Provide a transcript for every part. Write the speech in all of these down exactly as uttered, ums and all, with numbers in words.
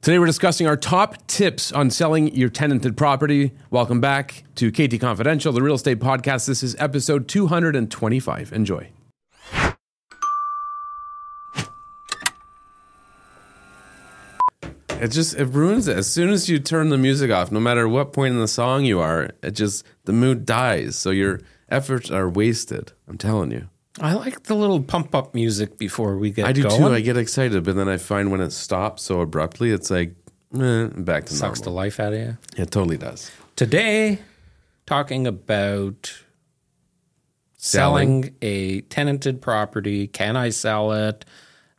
Today, we're discussing our top tips on selling your tenanted property. Welcome back to K T Confidential, the real estate podcast. This is episode two twenty-five. Enjoy. It just, it ruins it. As soon as you turn the music off, no matter what point in the song you are, it just, the mood dies. So your efforts are wasted. I'm telling you. I like the little pump-up music before we get going. I do, going. too. I get excited, but then I find when it stops so abruptly, it's like, eh, back to Sucks normal. Sucks the life out of you. It totally does. Today, talking about selling, selling a tenanted property. Can I sell it?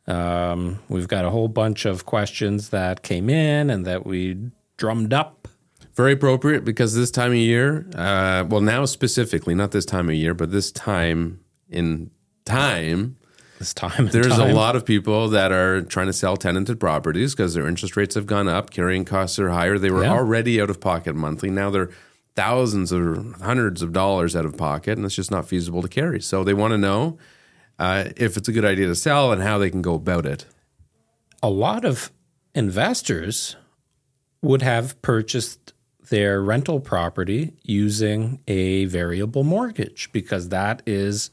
Um, we've got a whole bunch of questions that came in and that we drummed up. Very appropriate, because this time of year, uh, well, now specifically, not this time of year, but this time in time, this time in there's time. a lot of people that are trying to sell tenanted properties because their interest rates have gone up, carrying costs are higher. They were yeah. already out of pocket monthly. Now they're thousands or hundreds of dollars out of pocket, and it's just not feasible to carry. So they want to know uh, if it's a good idea to sell and how they can go about it. A lot of investors would have purchased their rental property using a variable mortgage because that is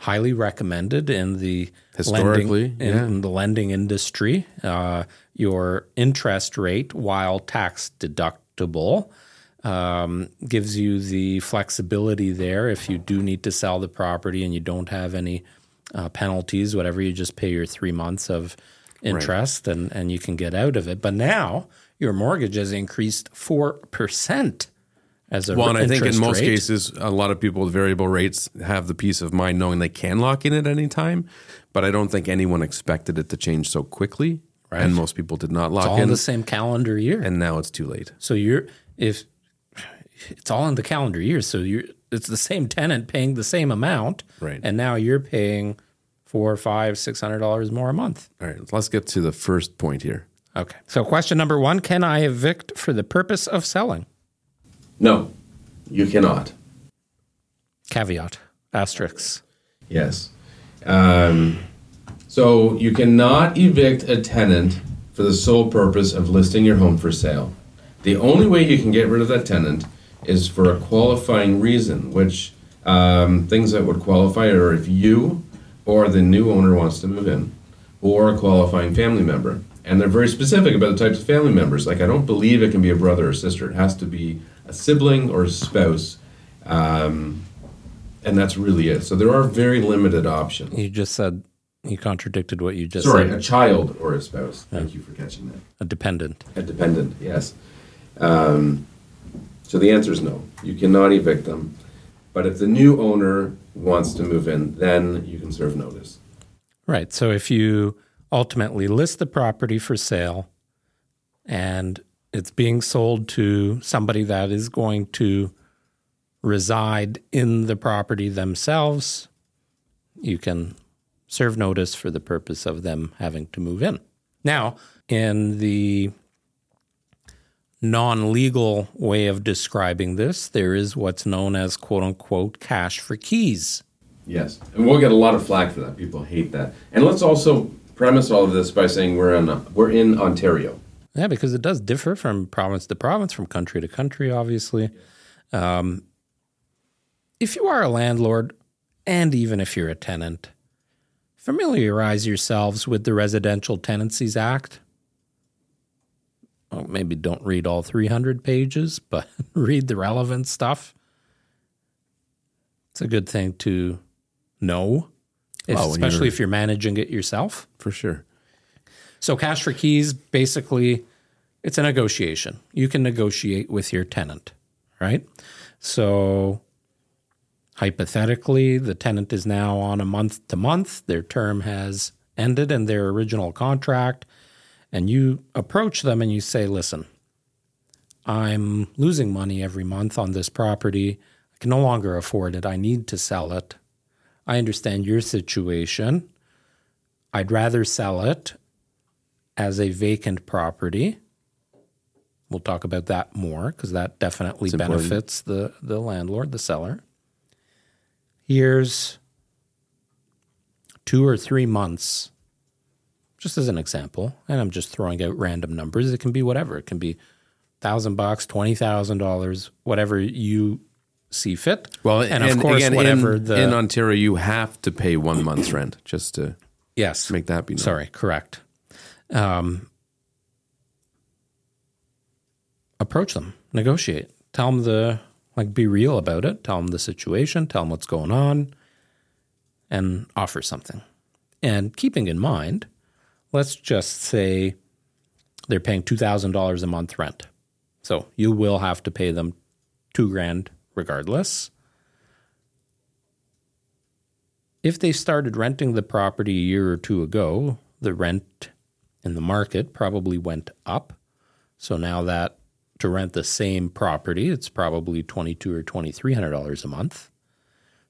highly recommended in the historically lending, yeah. in the lending industry. Uh, your interest rate, while tax deductible, um, gives you the flexibility there if you do need to sell the property and you don't have any uh, penalties, whatever. You just pay your three months of interest, right. and, and you can get out of it. But now your mortgage has increased four percent. As a well, and I think in most rate. cases, a lot of people with variable rates have the peace of mind knowing they can lock in at any time, but I don't think anyone expected it to change so quickly, right. and most people did not lock in. It's all in the same calendar year. And now it's too late. So you're if it's all in the calendar year, so you're it's the same tenant paying the same amount, right. and now you're paying four, five, six hundred dollars more a month. All right, let's get to the first point here. Okay, so question number one, can I evict for the purpose of selling? No, you cannot. Caveat, asterisk. Yes. Um, so you cannot evict a tenant for the sole purpose of listing your home for sale. The only way you can get rid of that tenant is for a qualifying reason, which um, things that would qualify are if you or the new owner wants to move in, or a qualifying family member. And they're very specific about the types of family members. Like, I don't believe it can be a brother or sister. It has to be a sibling or a spouse, um, and that's really it. So there are very limited options. You just said, you contradicted what you just Sorry, said. Sorry, a child or a spouse. Yeah. Thank you for catching that. A dependent. A dependent, yes. Um, so the answer is no. You cannot evict them. But if the new owner wants to move in, then you can serve notice. Right. So if you ultimately list the property for sale and it's being sold to somebody that is going to reside in the property themselves, you can serve notice for the purpose of them having to move in. Now, in the non-legal way of describing this, there is what's known as, quote-unquote, cash for keys. Yes, and we'll get a lot of flack for that. People hate that. And let's also premise all of this by saying we're in, we're in Ontario. Yeah, because it does differ from province to province, from country to country, obviously. Um, if you are a landlord, and even if you're a tenant, familiarize yourselves with the Residential Tenancies Act. Well, maybe don't read all three hundred pages, but read the relevant stuff. It's a good thing to know, if, well, especially if you're managing it yourself. For sure. So cash for keys, basically, it's a negotiation. You can negotiate with your tenant, right? So hypothetically, the tenant is now on a month-to-month. Their term has ended in their original contract. And you approach them and you say, listen, I'm losing money every month on this property. I can no longer afford it. I need to sell it. I understand your situation. I'd rather sell it as a vacant property. We'll talk about that more because that definitely it's benefits the, the landlord, the seller. Here's two or three months just as an example, and I'm just throwing out random numbers. It can be whatever. It can be a thousand bucks, twenty thousand dollars, whatever you see fit. Well, and, and of course, again, whatever in, the in Ontario, you have to pay one month's rent just to yes, make that be known. Sorry, correct. Um, approach them, negotiate, tell them the like, be real about it. Tell them the situation. Tell them what's going on, and offer something. And keeping in mind, let's just say they're paying two thousand dollars a month rent. So you will have to pay them two grand regardless. If they started renting the property a year or two ago, the rent in the market probably went up. So now that to rent the same property, it's probably twenty-two hundred dollars or twenty-three hundred dollars a month.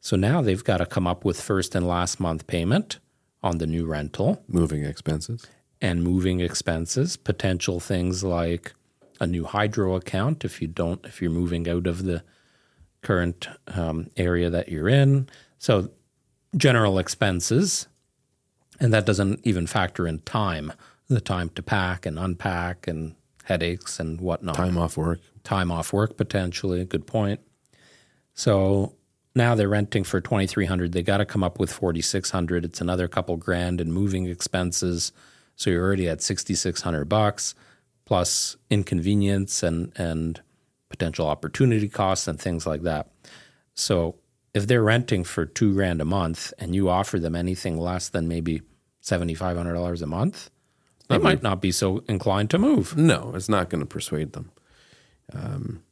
So now they've got to come up with first and last month payment on the new rental. Moving expenses. And moving expenses, potential things like a new hydro account if you don't, if you're moving out of the current um, area that you're in. So general expenses, and that doesn't even factor in time, the time to pack and unpack and headaches and whatnot. Time off work. Time off work potentially, good point. So now they're renting for twenty-three hundred dollars. They got to come up with forty-six hundred dollars. It's another couple grand in moving expenses. So you're already at sixty-six hundred bucks plus inconvenience and and potential opportunity costs and things like that. So if they're renting for two grand a month and you offer them anything less than maybe seventy-five hundred dollars a month, they might not be so inclined to move. No, it's not going to persuade them. Um,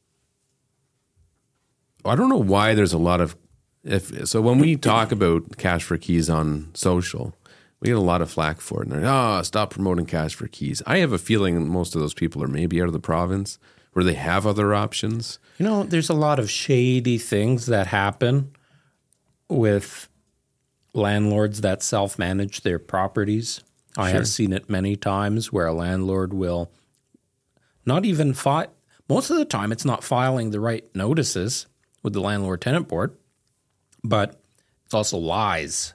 I don't know why there's a lot of if so when we talk about cash for keys on social, we get a lot of flack for it. And they're like, oh, stop promoting cash for keys. I have a feeling most of those people are maybe out of the province where they have other options. You know, there's a lot of shady things that happen with landlords that self-manage their properties. Sure. I have seen it many times where a landlord will not even file. Most of the time, it's not filing the right notices with the landlord-tenant board, but it's also lies.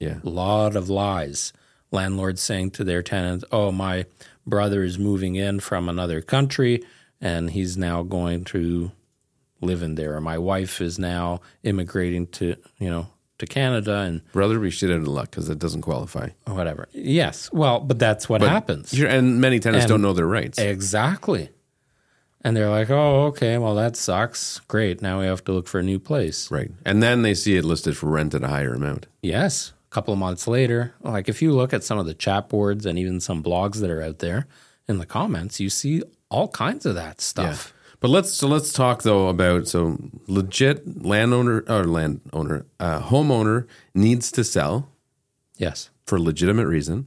Yeah. A lot of lies. Landlords saying to their tenants, oh, my brother is moving in from another country and he's now going to live in there. Or my wife is now immigrating to, you know, to Canada. And brother, we should have luck because it doesn't qualify. Whatever. Yes. Well, but that's what but happens. And many tenants and don't know their rights. Exactly. And they're like, oh, okay, well, that sucks. Great. Now we have to look for a new place. Right. And then they see it listed for rent at a higher amount. Yes. Couple of months later, like if you look at some of the chat boards and even some blogs that are out there in the comments, you see all kinds of that stuff. Yeah. But let's so let's talk though about so legit landowner or landowner uh, homeowner needs to sell, yes, for a legitimate reason.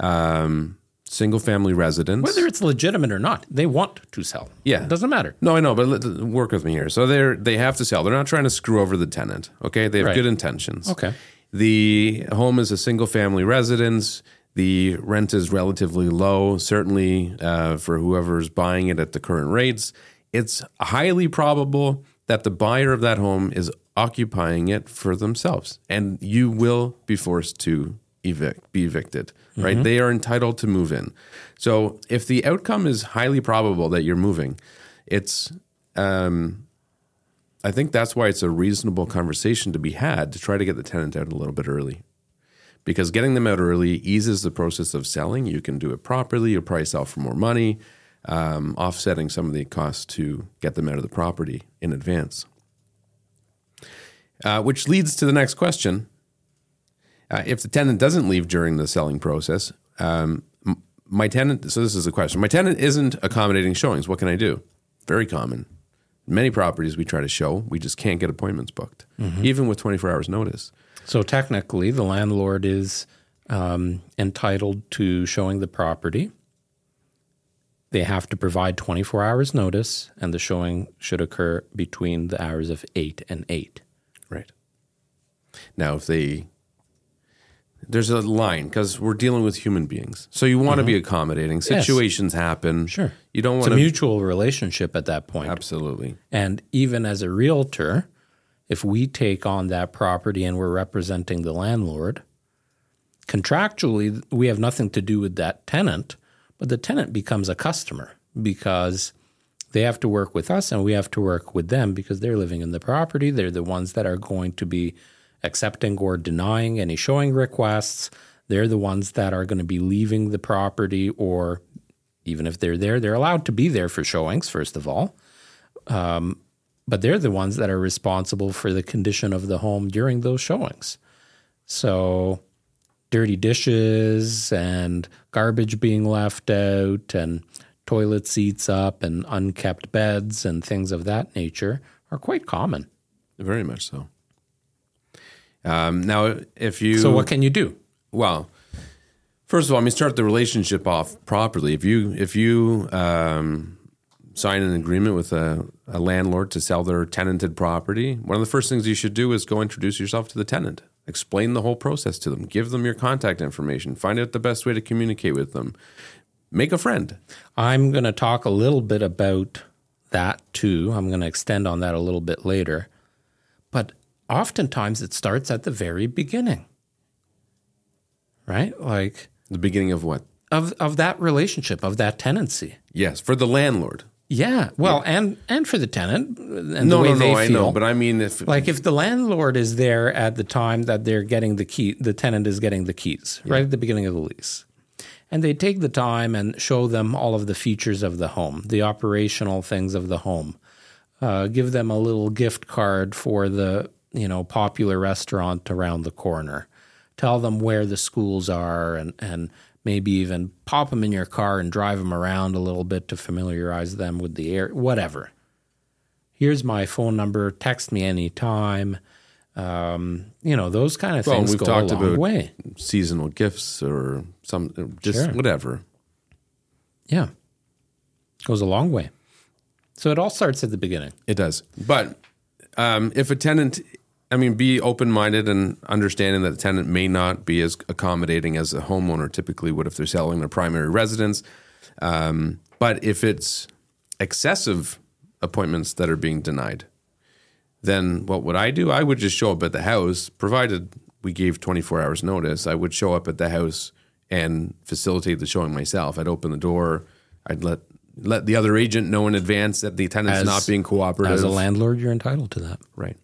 Um, single family residence, whether it's legitimate or not, they want to sell. Yeah, it doesn't matter. No, I know, but let, work with me here. So they're they have to sell. They're not trying to screw over the tenant. Okay, they have right. good intentions. Okay. The home is a single-family residence. The rent is relatively low, certainly uh, for whoever's buying it at the current rates. It's highly probable that the buyer of that home is occupying it for themselves, and you will be forced to evict, be evicted, right? Mm-hmm. They are entitled to move in. So if the outcome is highly probable that you're moving, it's... Um, I think that's why it's a reasonable conversation to be had to try to get the tenant out a little bit early, because getting them out early eases the process of selling. You can do it properly. You probably sell for more money, um, offsetting some of the costs to get them out of the property in advance. Uh, which leads to the next question. Uh, if the tenant doesn't leave during the selling process, um, my tenant, so this is the question, my tenant isn't accommodating showings. What can I do? Very common. Many properties we try to show, we just can't get appointments booked, mm-hmm. even with twenty-four hours notice. So technically, the landlord is um, entitled to showing the property. They have to provide twenty-four hours notice, and the showing should occur between the hours of eight and eight. Right. Now, if they... There's a line because we're dealing with human beings. So you want mm-hmm. to be accommodating. Situations yes. happen. Sure. You don't want it's a to... mutual relationship at that point. Absolutely. And even as a realtor, if we take on that property and we're representing the landlord, contractually, we have nothing to do with that tenant, but the tenant becomes a customer because they have to work with us and we have to work with them because they're living in the property. They're the ones that are going to be accepting or denying any showing requests. They're the ones that are going to be leaving the property, or even if they're there, they're allowed to be there for showings, first of all. Um, but they're the ones that are responsible for the condition of the home during those showings. So dirty dishes and garbage being left out and toilet seats up and unkept beds and things of that nature are quite common. Very much so. Um, now, if you... So what can you do? Well, first of all, I mean, start the relationship off properly. If you if you um, sign an agreement with a, a landlord to sell their tenanted property, one of the first things you should do is go introduce yourself to the tenant. Explain the whole process to them. Give them your contact information. Find out the best way to communicate with them. Make a friend. I'm going to talk a little bit about that too. I'm going to extend on that a little bit later. But oftentimes it starts at the very beginning. Right? Like the beginning of what? Of of that relationship, of that tenancy. Yes, for the landlord. Yeah. Well, yeah. and and for the tenant and no, the way no, no, they I feel. No, no, no, I know, but I mean if like if the landlord is there at the time that they're getting the key, the tenant is getting the keys, yeah. right at the beginning of the lease. And they take the time and show them all of the features of the home, the operational things of the home. Uh, give them a little gift card for the, you know, popular restaurant around the corner. Tell them where the schools are and, and maybe even pop them in your car and drive them around a little bit to familiarize them with the area, whatever. Here's my phone number. Text me anytime. Um, you know, those kind of well, things we've go talked a long about way. Seasonal gifts or some just sure. whatever. Yeah. Goes a long way. So it all starts at the beginning. It does. But um, if a tenant... I mean, be open-minded and understanding that the tenant may not be as accommodating as a homeowner typically would if they're selling their primary residence. Um, but if it's excessive appointments that are being denied, then what would I do? I would just show up at the house, provided we gave twenty-four hours notice. I would show up at the house and facilitate the showing myself. I'd open the door. I'd let let the other agent know in advance that the tenant's as, not being cooperative. As a landlord, you're entitled to that. Right.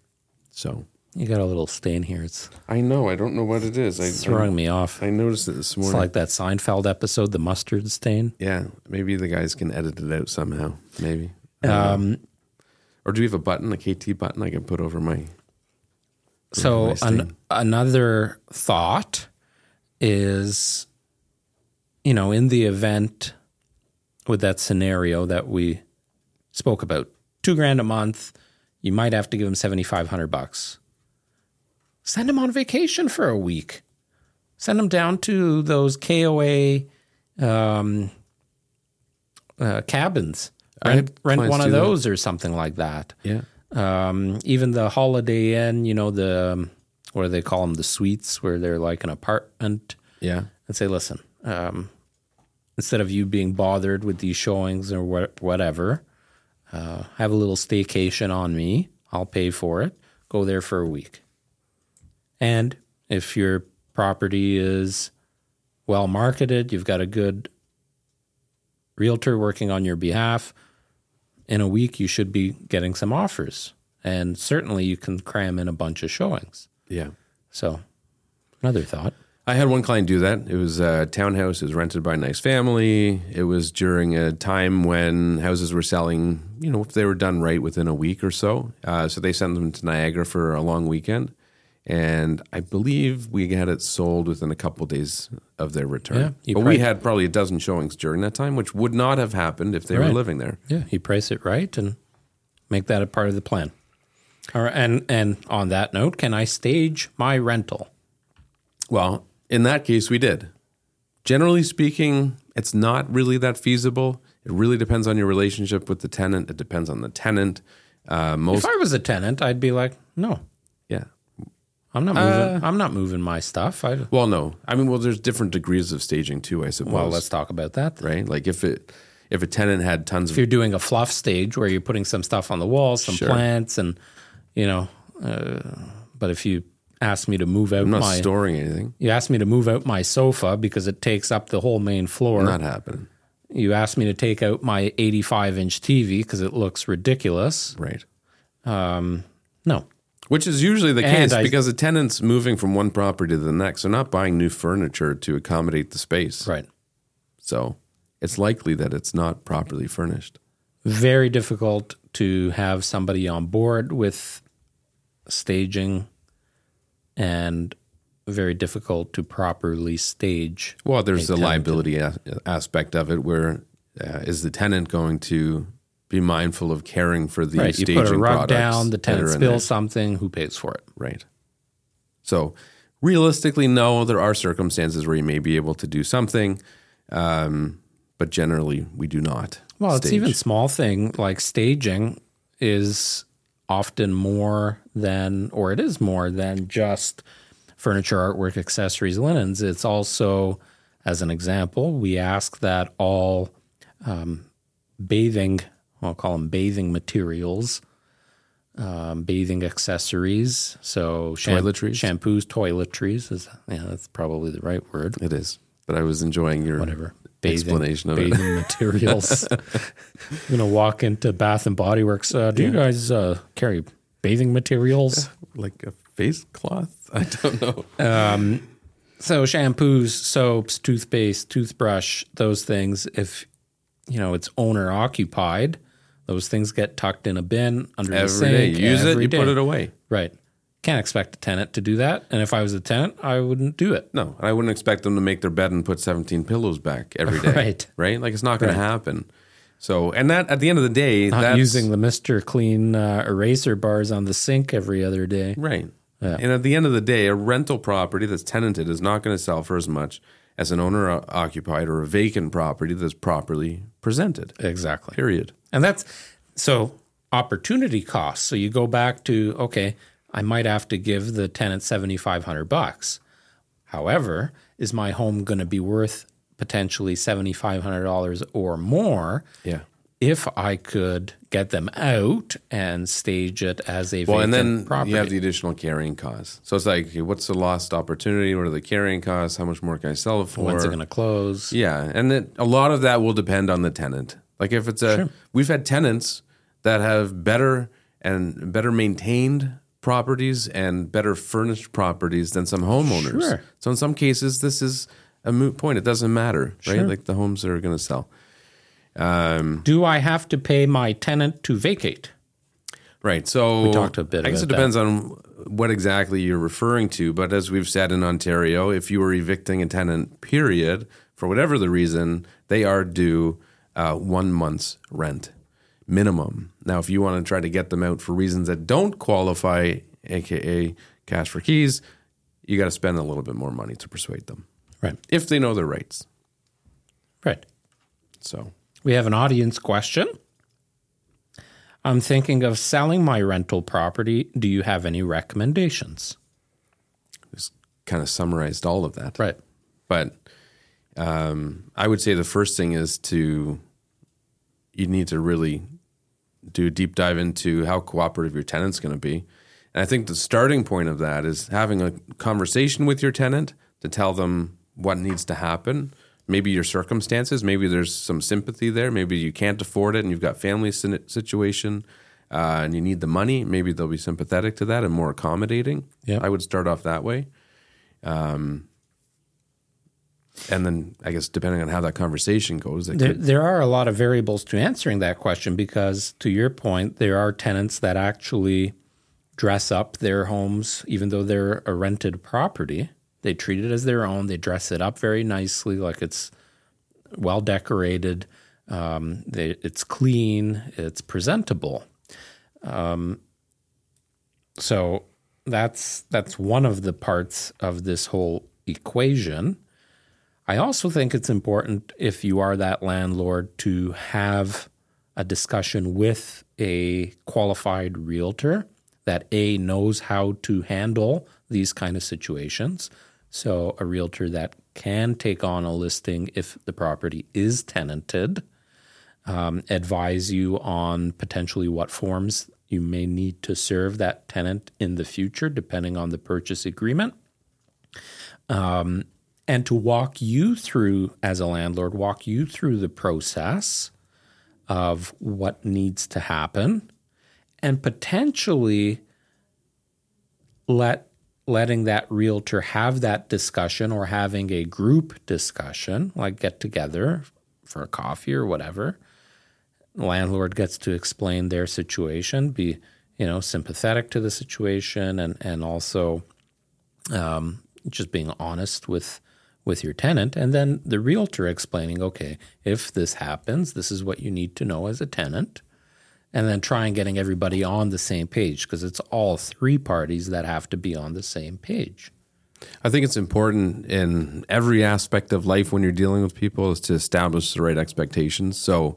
So... You got a little stain here. It's I know. I don't know what it is. It's I, throwing I, me off. I noticed it this morning. It's like that Seinfeld episode, the mustard stain. Yeah. Maybe the guys can edit it out somehow. Maybe. Um, or do we have a button, a K T button I can put over my... So over my an, another thought is, you know, in the event with that scenario that we spoke about, two grand a month, you might have to give them seventy-five hundred bucks. Send them on vacation for a week. Send them down to those K O A um, uh, cabins. Rent, rent one of those that. Or something like that. Yeah. Um, even the Holiday Inn, you know, the, um, what do they call them? The suites where they're like an apartment. Yeah. And say, listen, um, instead of you being bothered with these showings or wh- whatever, uh, have a little staycation on me. I'll pay for it. Go there for a week. And if your property is well marketed, you've got a good realtor working on your behalf, in a week you should be getting some offers. And certainly you can cram in a bunch of showings. Yeah. So another thought. I had one client do that. It was a townhouse. It was rented by a nice family. It was during a time when houses were selling, you know, if they were done right within a week or so. Uh, so they sent them to Niagara for a long weekend. And I believe we had it sold within a couple of days of their return. Yeah, but we had probably a dozen showings during that time, which would not have happened if they right. were living there. Yeah, you price it right and make that a part of the plan. All right, and, and on that note, can I stage my rental? Well, in that case, we did. Generally speaking, it's not really that feasible. It really depends on your relationship with the tenant. It depends on the tenant. Uh, most if I was a tenant, I'd be like, no. Yeah. I'm not moving. Uh, I'm not moving my stuff. I, well, no. I mean, well, there's different degrees of staging too, I suppose. Well, let's talk about that then. Right? Like if it, if a tenant had tons. If of... If you're doing a fluff stage where you're putting some stuff on the walls, some sure. plants, and you know, uh, but if you asked me to move out. I'm not my, storing anything. You asked me to move out my sofa because it takes up the whole main floor. Not happening. You asked me to take out my eighty-five inch T V because it looks ridiculous. Right. Um, no. Which is usually the and case I, because the tenant's moving from one property to the next. They're not buying new furniture to accommodate the space. Right. So it's likely that it's not properly furnished. Very difficult to have somebody on board with staging and very difficult to properly stage. Well, there's the liability a- aspect of it where uh, is the tenant going to be mindful of caring for the right. staging products? You put a rug down, the tenant spills something, who pays for it? Right. So realistically, no, there are circumstances where you may be able to do something, um, but generally we do not. Well, stage. It's even small thing like staging is often more than, or it is more than just furniture, artwork, accessories, linens. It's also, as an example, we ask that all um, bathing, I'll call them bathing materials, um, bathing accessories, so sham- toiletries. shampoos, toiletries, is yeah, that's probably the right word. It is, but I was enjoying your whatever. Bathing, explanation of bathing it. materials. I'm going to walk into Bath and Body Works. Uh, do yeah. you guys uh, carry bathing materials? Yeah, like a face cloth? I don't know. Um, so shampoos, soaps, toothpaste, toothbrush, those things, if you know it's owner-occupied, those things get tucked in a bin under every the sink. Day. You use every it, day. You put it away. Right. Can't expect a tenant to do that. And if I was a tenant, I wouldn't do it. No, I wouldn't expect them to make their bed and put seventeen pillows back every day. Right. Right? Like, it's not going right. to happen. So, and that, at the end of the day, not that's... using the Mister Clean uh, eraser bars on the sink every other day. Right. Yeah. And at the end of the day, a rental property that's tenanted is not going to sell for as much as an owner-occupied or a vacant property that's properly presented. Exactly. Period. And that's... So, opportunity costs. So, you go back to, okay... I might have to give the tenant seventy-five hundred bucks. However, is my home going to be worth potentially seventy-five hundred dollars or more? Yeah. If I could get them out and stage it as a well, vacant property? Well, and then property. You have the additional carrying costs. So it's like, okay, what's the lost opportunity? What are the carrying costs? How much more can I sell it for? When's it going to close? Yeah, and then a lot of that will depend on the tenant. Like if it's a, sure. we've had tenants that have better and better maintained properties and better furnished properties than some homeowners. Sure. So in some cases, this is a moot point. It doesn't matter, right? Sure. Like the homes that are going to sell. Um, Do I have to pay my tenant to vacate? Right. So we talked a bit. I guess about it depends that. on what exactly you're referring to. But as we've said in Ontario, if you are evicting a tenant, period, for whatever the reason, they are due uh, one month's rent. Minimum. Now, if you want to try to get them out for reasons that don't qualify, aka cash for keys, you got to spend a little bit more money to persuade them. Right. If they know their rights. Right. So we have an audience question. I'm thinking of selling my rental property. Do you have any recommendations? Just kind of summarized all of that. Right. But um, I would say the first thing is to, you need to really do a deep dive into how cooperative your tenant's going to be. And I think the starting point of that is having a conversation with your tenant to tell them what needs to happen, maybe your circumstances, maybe there's some sympathy there, maybe you can't afford it and you've got family situation uh, and you need the money, maybe they'll be sympathetic to that and more accommodating. Yep. I would start off that way. Um, And then, I guess, depending on how that conversation goes. There, could... there are a lot of variables to answering that question because, to your point, there are tenants that actually dress up their homes, even though they're a rented property. They treat it as their own. They dress it up very nicely, like it's well-decorated. Um, they, it's clean. It's presentable. Um, so that's that's one of the parts of this whole equation. I also think it's important, if you are that landlord, to have a discussion with a qualified realtor that, A, knows how to handle these kind of situations. So a realtor that can take on a listing if the property is tenanted, um, advise you on potentially what forms you may need to serve that tenant in the future, depending on the purchase agreement, um, and to walk you through, as a landlord, walk you through the process of what needs to happen, and potentially let letting that realtor have that discussion, or having a group discussion, like get together for a coffee or whatever. Landlord gets to explain their situation, be, you know, sympathetic to the situation, and and also um, just being honest with with your tenant. And then the realtor explaining, okay, if this happens, this is what you need to know as a tenant. And then try and getting everybody on the same page, because it's all three parties that have to be on the same page. I think it's important in every aspect of life when you're dealing with people is to establish the right expectations. So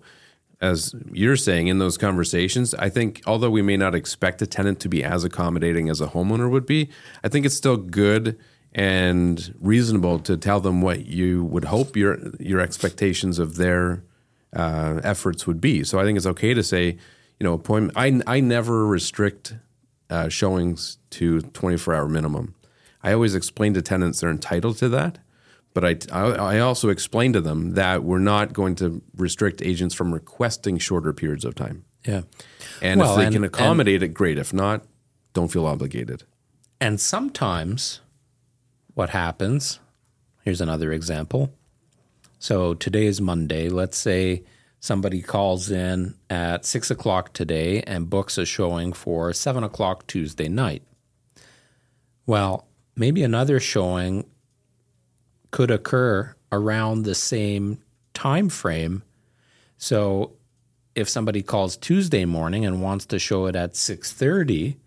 as you're saying, in those conversations, I think although we may not expect a tenant to be as accommodating as a homeowner would be, I think it's still good and reasonable to tell them what you would hope your your expectations of their uh, efforts would be. So I think it's okay to say, you know, appointment. I I never restrict uh, showings to twenty-four hour minimum. I always explain to tenants they're entitled to that. But I, I also explained to them that we're not going to restrict agents from requesting shorter periods of time. Yeah. And well, if they and, can accommodate and, it, great. If not, don't feel obligated. And sometimes what happens, here's another example. So today is Monday. Let's say somebody calls in at six o'clock today and books a showing for seven o'clock Tuesday night. Well, maybe another showing could occur around the same time frame. So if somebody calls Tuesday morning and wants to show it at six thirty,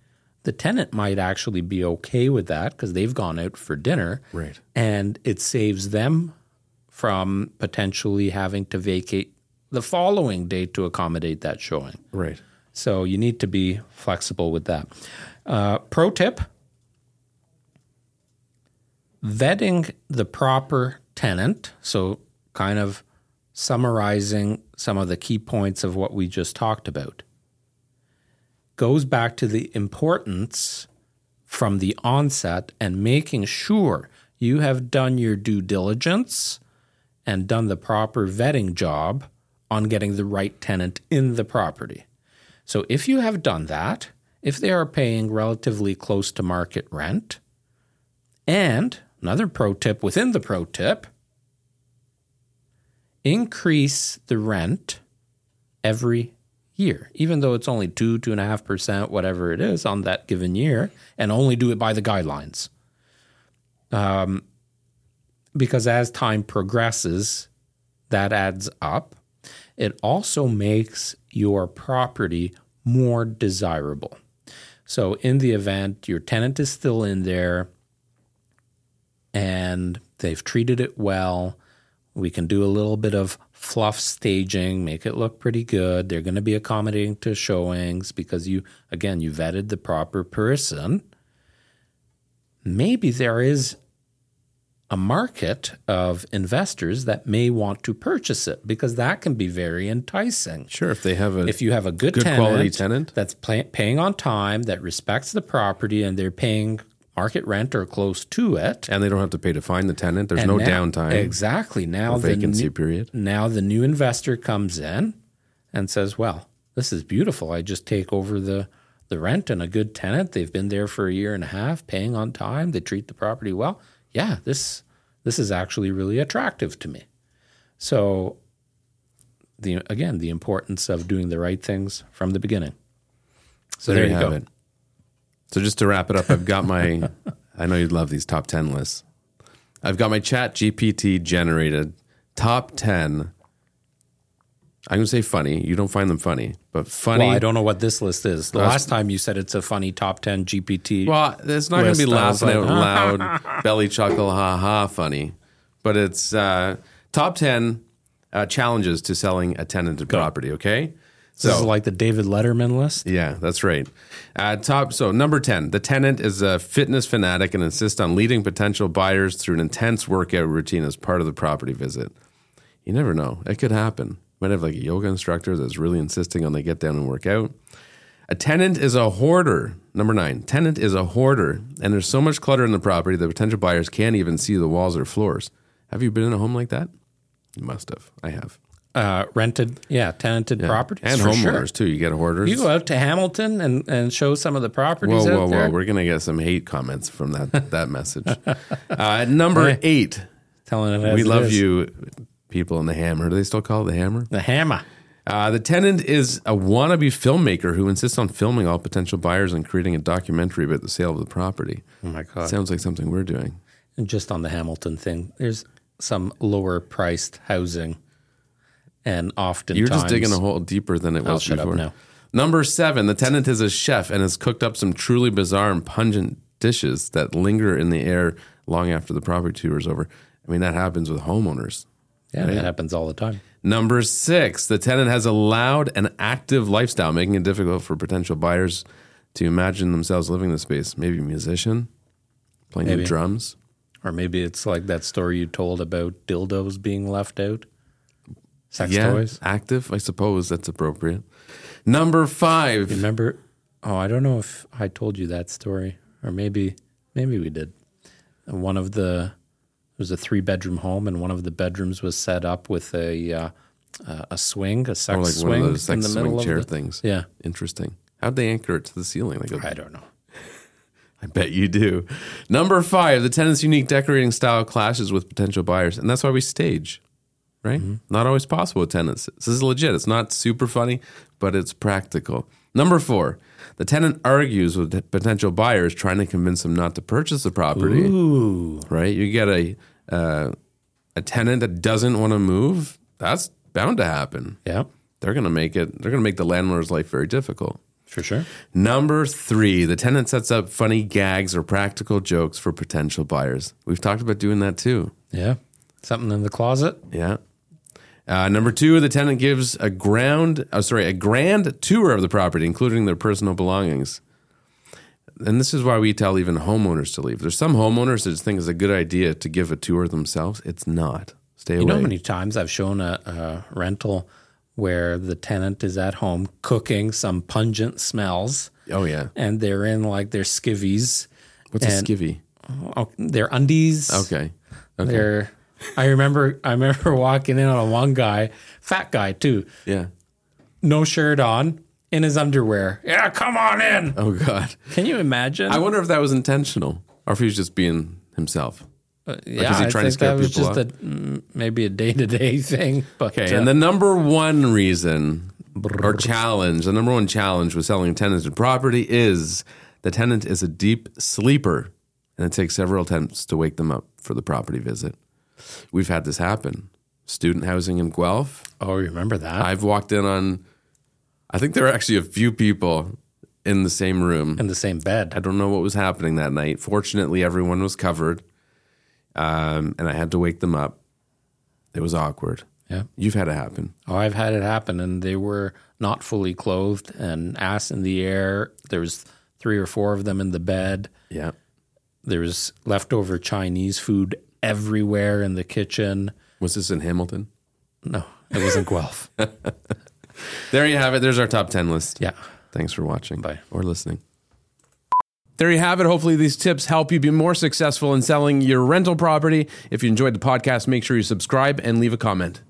the tenant might actually be okay with that because they've gone out for dinner. Right. And it saves them from potentially having to vacate the following day to accommodate that showing. Right. So you need to be flexible with that. Uh, pro tip. Vetting the proper tenant, so kind of summarizing some of the key points of what we just talked about, goes back to the importance from the onset and making sure you have done your due diligence and done the proper vetting job on getting the right tenant in the property. So if you have done that, if they are paying relatively close to market rent, and another pro tip within the pro tip, increase the rent every year, even though it's only two, two and a half percent, whatever it is on that given year, and only do it by the guidelines. Um, because as time progresses, that adds up. It also makes your property more desirable. So in the event your tenant is still in there, and they've treated it well, we can do a little bit of fluff staging, make it look pretty good. They're going to be accommodating to showings because you, again, you vetted the proper person. Maybe there is a market of investors that may want to purchase it because that can be very enticing. Sure, if they have a if you have a good, good tenant, quality tenant that's pay, paying on time, that respects the property, and they're paying market rent or close to it. And they don't have to pay to find the tenant. There's and no now, downtime. Exactly. Now the vacancy new, period. Now the new investor comes in and says, well, this is beautiful. I just take over the, the rent and a good tenant. They've been there for a year and a half, paying on time. They treat the property well. Yeah, this this is actually really attractive to me. So, the again, the importance of doing the right things from the beginning. So there, there you go. It. So just to wrap it up, I've got my, I know you'd love these top ten lists. I've got my ChatGPT generated top ten. I'm going to say funny. You don't find them funny, but funny. Well, I don't know what this list is. The uh, last time you said it's a funny top ten G P T. Well, it's not going to be laughing out loud, belly chuckle, ha ha funny, but it's uh, top ten uh, challenges to selling a tenanted Go. property. Okay. So, this is like the David Letterman list? Yeah, that's right. Uh, top So number ten, the tenant is a fitness fanatic and insists on leading potential buyers through an intense workout routine as part of the property visit. You never know. It could happen. Might have like a yoga instructor that's really insisting on they get down and work out. A tenant is a hoarder. Number nine, tenant is a hoarder, and there's so much clutter in the property that potential buyers can't even see the walls or floors. Have you been in a home like that? You must have. I have. Uh, rented, yeah, tenanted yeah. properties. And homeowners, sure. too. You get hoarders. You go out to Hamilton and, and show some of the properties whoa, out whoa, there. Whoa, whoa, We're going to get some hate comments from that that message. Uh, number yeah. eight. Telling it as we it love is. You, people in the hammer. Do they still call it the hammer? The hammer. Uh, the tenant is a wannabe filmmaker who insists on filming all potential buyers and creating a documentary about the sale of the property. Oh, my God. Sounds like something we're doing. And just on the Hamilton thing, there's some lower-priced housing. And oftentimes... You're just digging a hole deeper than it was oh, shut before. Up now. Number seven, the tenant is a chef and has cooked up some truly bizarre and pungent dishes that linger in the air long after the property tour is over. I mean, that happens with homeowners. Yeah, right? That happens all the time. Number six, the tenant has a loud and active lifestyle, making it difficult for potential buyers to imagine themselves living in the space. Maybe a musician, playing maybe. the drums. Or maybe it's like that story you told about dildos being left out. Sex yeah, toys. Active, I suppose that's appropriate. Number five. Remember, oh, I don't know if I told you that story, or maybe maybe we did. One of the, it was a three-bedroom home, and one of the bedrooms was set up with a uh, uh, a swing, a sex oh, like swing. One of those sex in the swing middle chair of the, things. Yeah. Interesting. How'd they anchor it to the ceiling? Like a, I don't know. I bet you do. Number five, the tenant's unique decorating style clashes with potential buyers, and that's why we stage. Right? Mm-hmm. Not always possible with tenants. This is legit. It's not super funny, but it's practical. Number four, the tenant argues with the potential buyers, trying to convince them not to purchase the property. Ooh. Right? You get a uh, a tenant that doesn't want to move. That's bound to happen. Yeah, they're gonna make it. They're gonna make the landlord's life very difficult. For sure. Number three, the tenant sets up funny gags or practical jokes for potential buyers. We've talked about doing that too. Yeah, something in the closet. Yeah. Uh, number two, the tenant gives a ground, oh, sorry, a grand tour of the property, including their personal belongings. And this is why we tell even homeowners to leave. There's some homeowners that just think it's a good idea to give a tour themselves. It's not. Stay away. You know how many times I've shown a, a rental where the tenant is at home cooking some pungent smells. Oh, yeah. And they're in like their skivvies. What's and, a skivvy? Oh, their undies. Okay. Okay. Their... I remember I remember walking in on one guy, fat guy too. Yeah. No shirt on, in his underwear. Yeah, come on in. Oh, God. Can you imagine? I wonder if that was intentional or if he was just being himself. Uh, yeah, is he trying I think to scare that was people just a, maybe a day-to-day thing. But, okay, uh, and the number one reason or challenge, the number one challenge with selling tenanted property is the tenant is a deep sleeper, and it takes several attempts to wake them up for the property visit. We've had this happen. Student housing in Guelph. Oh, remember that? I've walked in on, I think there were actually a few people in the same room. In the same bed. I don't know what was happening that night. Fortunately, everyone was covered, um, and I had to wake them up. It was awkward. Yeah. You've had it happen. Oh, I've had it happen, and they were not fully clothed and ass in the air. There was three or four of them in the bed. Yeah. There was leftover Chinese food everywhere in the kitchen. Was this in Hamilton? No, it was in Guelph. There you have it. There's our top ten list. Yeah. Thanks for watching. Bye. Or listening. There you have it. Hopefully these tips help you be more successful in selling your rental property. If you enjoyed the podcast, make sure you subscribe and leave a comment.